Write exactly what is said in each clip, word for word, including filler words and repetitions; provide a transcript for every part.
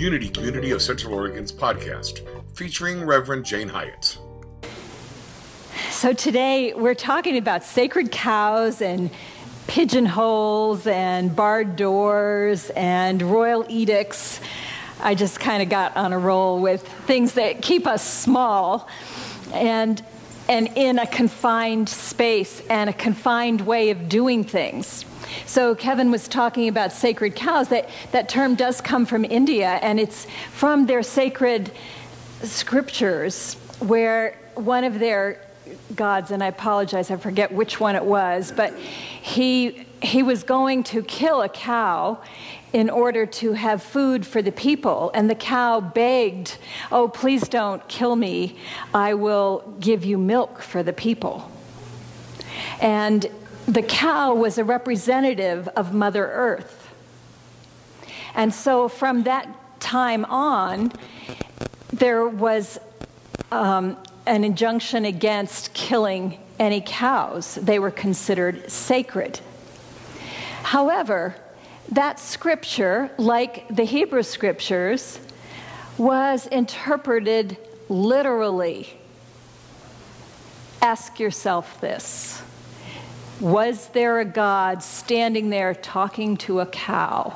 Unity Community of Central Oregon's podcast, featuring Reverend Jane Hyatt. So today we're talking about sacred cows and pigeonholes and barred doors and royal edicts. I just kind of got on a roll with things that keep us small and and in a confined space and a confined way of doing things. So Kevin was talking about sacred cows. That, that term does come from India, and it's from their sacred scriptures where one of their gods, and I apologize, I forget which one it was, but he he was going to kill a cow in order to have food for the people. And the cow begged, "Oh, please don't kill me. I will give you milk for the people." And the cow was a representative of Mother Earth. And so from that time on, there was um, an injunction against killing any cows. They were considered sacred. However, that scripture, like the Hebrew scriptures, was interpreted literally. Ask yourself this. Was there a God standing there talking to a cow?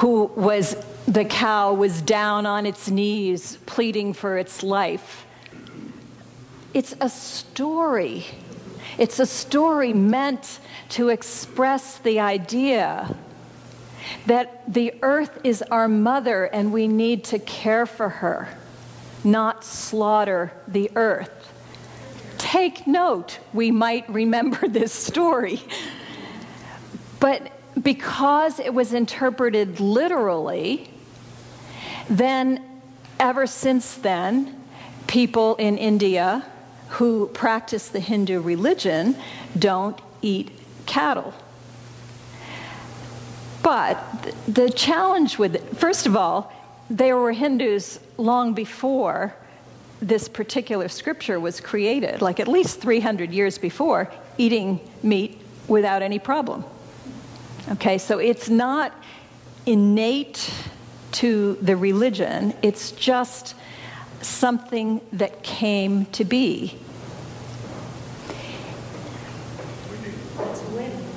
Who was, the cow was down on its knees pleading for its life. It's a story. It's a story meant to express the idea that the earth is our mother and we need to care for her, not slaughter the earth. Take note, we might remember this story. But because it was interpreted literally, then ever since then, people in India who practice the Hindu religion don't eat cattle. But the challenge with it, first of all, there were Hindus long before this particular scripture was created, like at least three hundred years before, eating meat without any problem. Okay, so it's not innate to the religion, it's just something that came to be.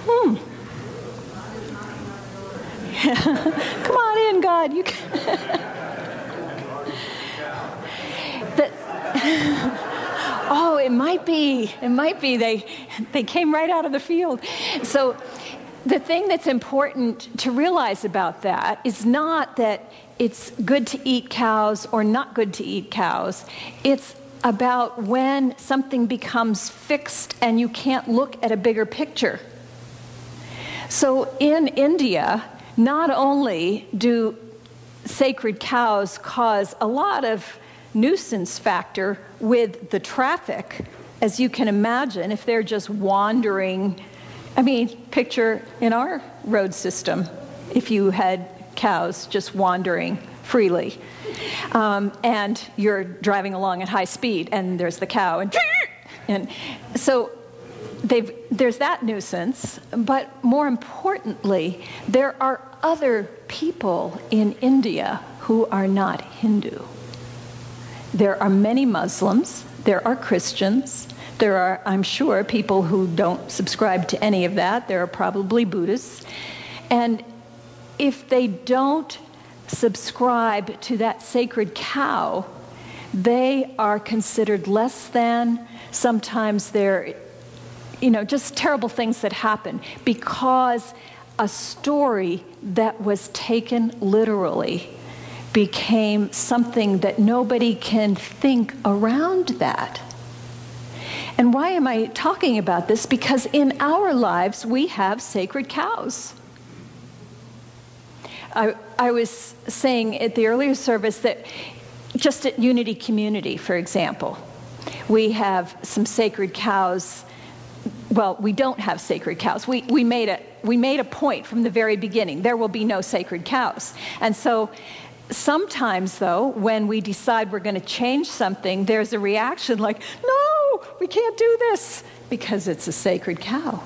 Hmm. Come on in, God. You can. the... oh, it might be. It might be. They they came right out of the field. So the thing that's important to realize about that is not that it's good to eat cows or not good to eat cows. It's about when something becomes fixed and you can't look at a bigger picture. So in India, not only do sacred cows cause a lot of nuisance factor with the traffic, as you can imagine, if they're just wandering. I mean, picture in our road system, if you had cows just wandering freely, um, and you're driving along at high speed, and there's the cow, and and so they've, there's that nuisance. But more importantly, there are other people in India who are not Hindu. There are many Muslims. There are Christians. There are, I'm sure, people who don't subscribe to any of that. There are probably Buddhists, and if they don't subscribe to that sacred cow, they are considered less than. Sometimes they're, you know, just terrible things that happen because a story that was taken literally became something that nobody can think around that. And why am I talking about this? Because in our lives, we have sacred cows. I, I was saying at the earlier service that just at Unity Community, for example, we have some sacred cows. Well, we don't have sacred cows. We we made a we made a point from the very beginning. There will be no sacred cows. And so sometimes, though, when we decide we're going to change something, there's a reaction like, "No, we can't do this," because it's a sacred cow.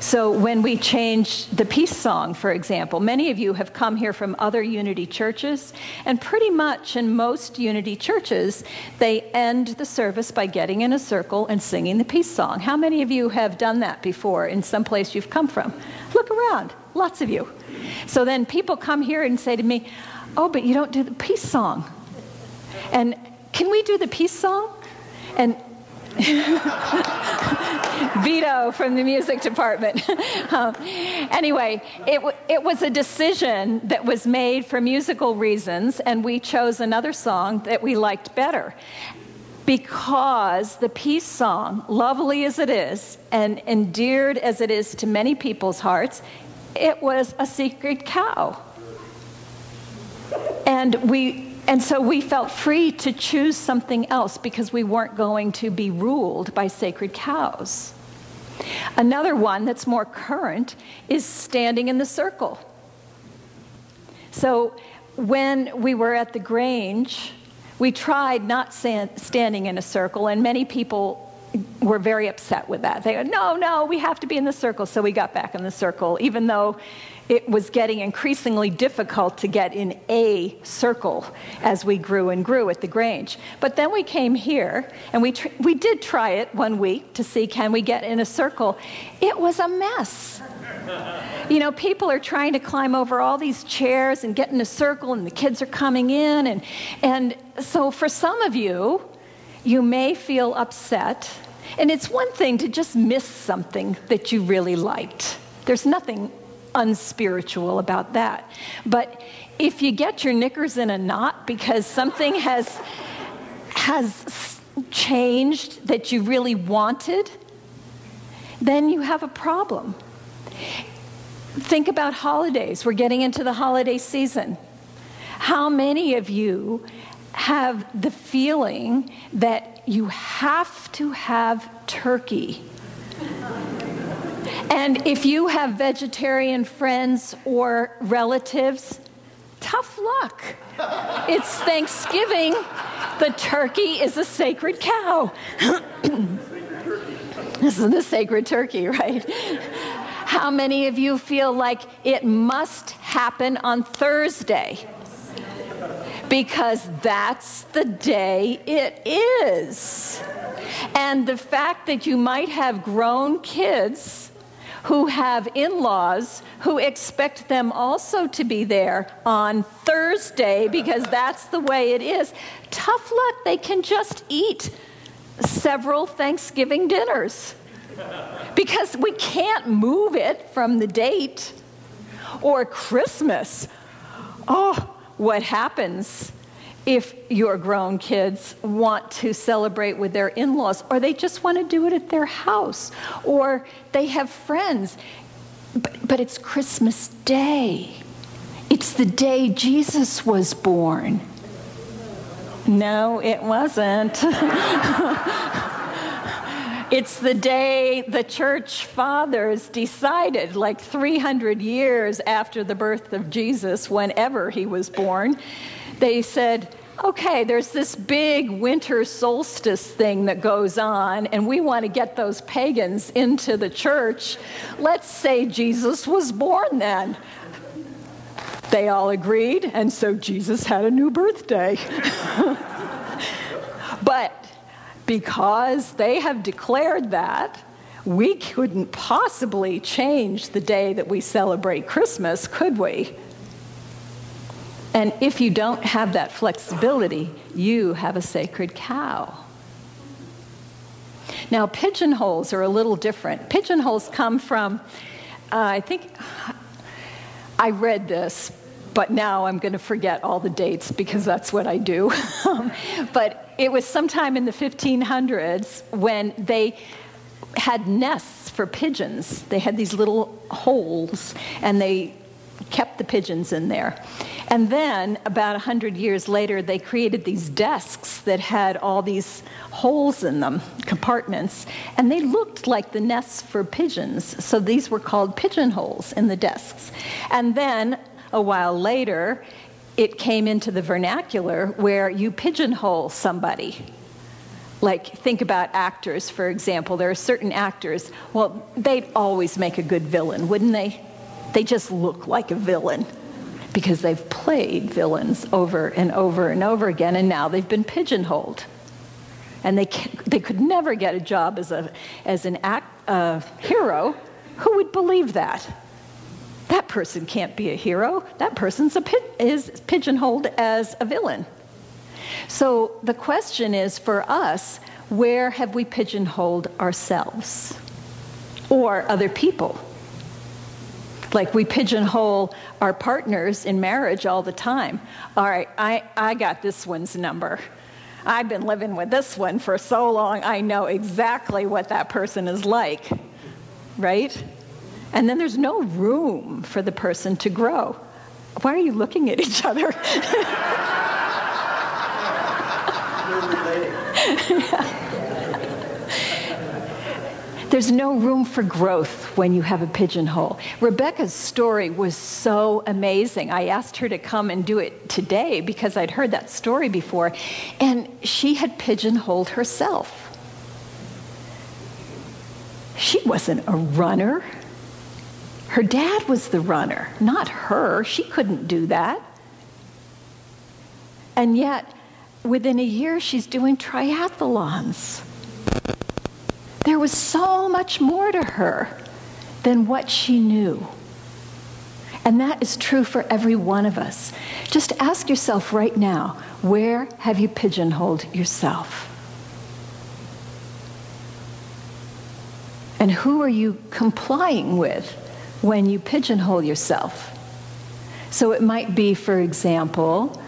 So when we changed the peace song, for example, many of you have come here from other Unity churches, and pretty much in most Unity churches, they end the service by getting in a circle and singing the peace song. How many of you have done that before in some place you've come from? Look around, lots of you. So then people come here and say to me, oh, but you don't do the peace song. And can we do the peace song? And veto from the music department. um, anyway, it, w- it was a decision that was made for musical reasons, and we chose another song that we liked better. Because the peace song, lovely as it is, and endeared as it is to many people's hearts, it was a sacred cow. And we... And so we felt free to choose something else because we weren't going to be ruled by sacred cows. Another one that's more current is standing in the circle. So when we were at the Grange, we tried not stand, standing in a circle, and many people were very upset with that. They go, no, no, we have to be in the circle. So we got back in the circle, even though it was getting increasingly difficult to get in a circle as we grew and grew at the Grange. But then we came here, and we tr- we did try it one week to see, can we get in a circle? It was a mess. You know, people are trying to climb over all these chairs and get in a circle, and the kids are coming in. And, and so for some of you, you may feel upset. And it's one thing to just miss something that you really liked. There's nothing unspiritual about that. But if you get your knickers in a knot because something has has changed that you really wanted, then you have a problem. Think about holidays. We're getting into the holiday season. How many of you have the feeling that you have to have turkey? And if you have vegetarian friends or relatives, tough luck. It's Thanksgiving. The turkey is a sacred cow. This is the sacred turkey, right? How many of you feel like it must happen on Thursday? Because that's the day it is. And the fact that you might have grown kids who have in-laws who expect them also to be there on Thursday because that's the way it is. Tough luck, they can just eat several Thanksgiving dinners because we can't move it from the date. Or Christmas. Oh, what happens if your grown kids want to celebrate with their in-laws, or they just want to do it at their house, or they have friends? But, but it's Christmas Day. It's the day Jesus was born. No, it wasn't. It's the day the church fathers decided, like three hundred years after the birth of Jesus, whenever he was born, they said, okay, there's this big winter solstice thing that goes on, and we want to get those pagans into the church. Let's say Jesus was born then. They all agreed, and so Jesus had a new birthday. But because they have declared that, we couldn't possibly change the day that we celebrate Christmas, could we? And if you don't have that flexibility, you have a sacred cow. Now, pigeonholes are a little different. Pigeonholes come from, uh, I think, I read this, but now I'm going to forget all the dates because that's what I do. But it was sometime in the fifteen hundreds when they had nests for pigeons. They had these little holes, and they kept the pigeons in there. And then about one hundred years later, they created these desks that had all these holes in them, compartments, and they looked like the nests for pigeons. So these were called pigeonholes in the desks. And then a while later, it came into the vernacular where you pigeonhole somebody. Like, think about actors, for example. There are certain actors, well, they'd always make a good villain, wouldn't they? They just look like a villain because they've played villains over and over and over again, and now they've been pigeonholed. And they they could never get a job as a as an act uh, hero. Who would believe that? That person can't be a hero. That person's a, is pigeonholed as a villain. So the question is for us, where have we pigeonholed ourselves or other people? Like, we pigeonhole our partners in marriage all the time. All right, I, I got this one's number. I've been living with this one for so long, I know exactly what that person is like, right? And then there's no room for the person to grow. Why are you looking at each other? There's no room for growth when you have a pigeonhole. Rebecca's story was so amazing. I asked her to come and do it today because I'd heard that story before, and she had pigeonholed herself. She wasn't a runner. Her dad was the runner, not her. She couldn't do that. And yet, within a year, she's doing triathlons. There was so much more to her than what she knew. And that is true for every one of us. Just ask yourself right now, where have you pigeonholed yourself? And who are you complying with when you pigeonhole yourself? So it might be, for example,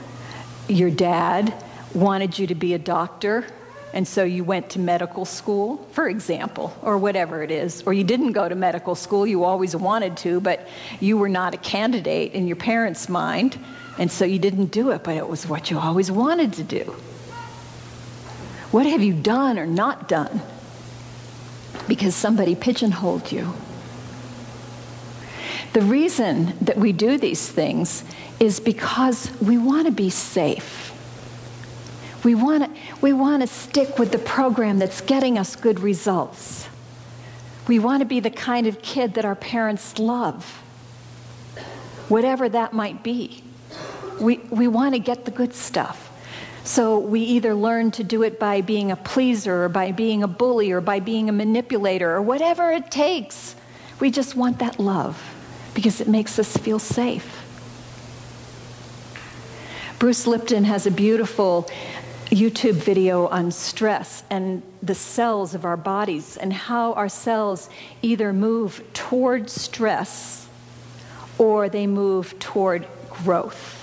your dad wanted you to be a doctor, and so you went to medical school, for example, or whatever it is. Or you didn't go to medical school, you always wanted to, but you were not a candidate in your parents' mind, and so you didn't do it, but it was what you always wanted to do. What have you done or not done? Because somebody pigeonholed you. The reason that we do these things is because we want to be safe. We want to we want to stick with the program that's getting us good results. We want to be the kind of kid that our parents love, whatever that might be. We we want to get the good stuff. So we either learn to do it by being a pleaser, or by being a bully, or by being a manipulator, or whatever it takes. We just want that love because it makes us feel safe. Bruce Lipton has a beautiful YouTube video on stress and the cells of our bodies and how our cells either move toward stress or they move toward growth.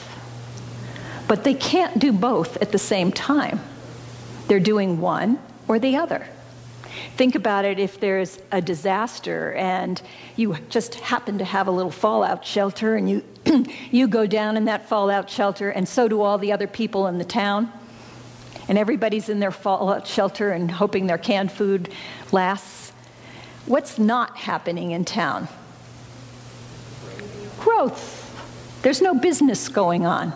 But they can't do both at the same time. They're doing one or the other. Think about it. If there's a disaster and you just happen to have a little fallout shelter and you you go down in that fallout shelter, and so do all the other people in the town, and everybody's in their fallout shelter and hoping their canned food lasts. What's not happening in town? Growth. There's no business going on.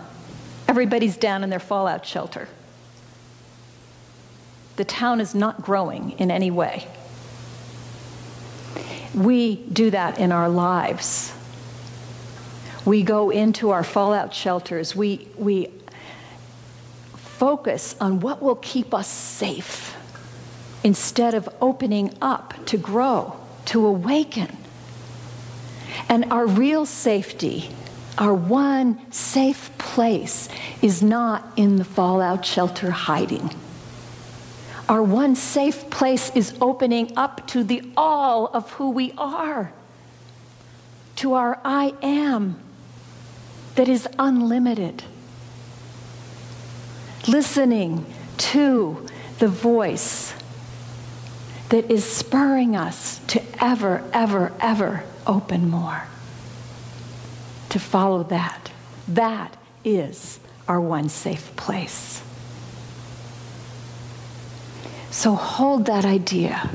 Everybody's down in their fallout shelter. The town is not growing in any way. We do that in our lives. We go into our fallout shelters. We, we focus on what will keep us safe instead of opening up to grow, to awaken. And our real safety, our one safe place, is not in the fallout shelter hiding. Our one safe place is opening up to the all of who we are, to our I am that is unlimited. Listening to the voice that is spurring us to ever, ever, ever open more. To follow that. That is our one safe place. So hold that idea.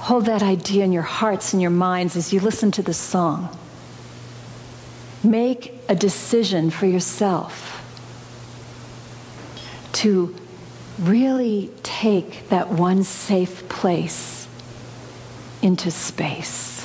Hold that idea in your hearts and your minds as you listen to the song. Make a decision for yourself to really take that one safe place into space.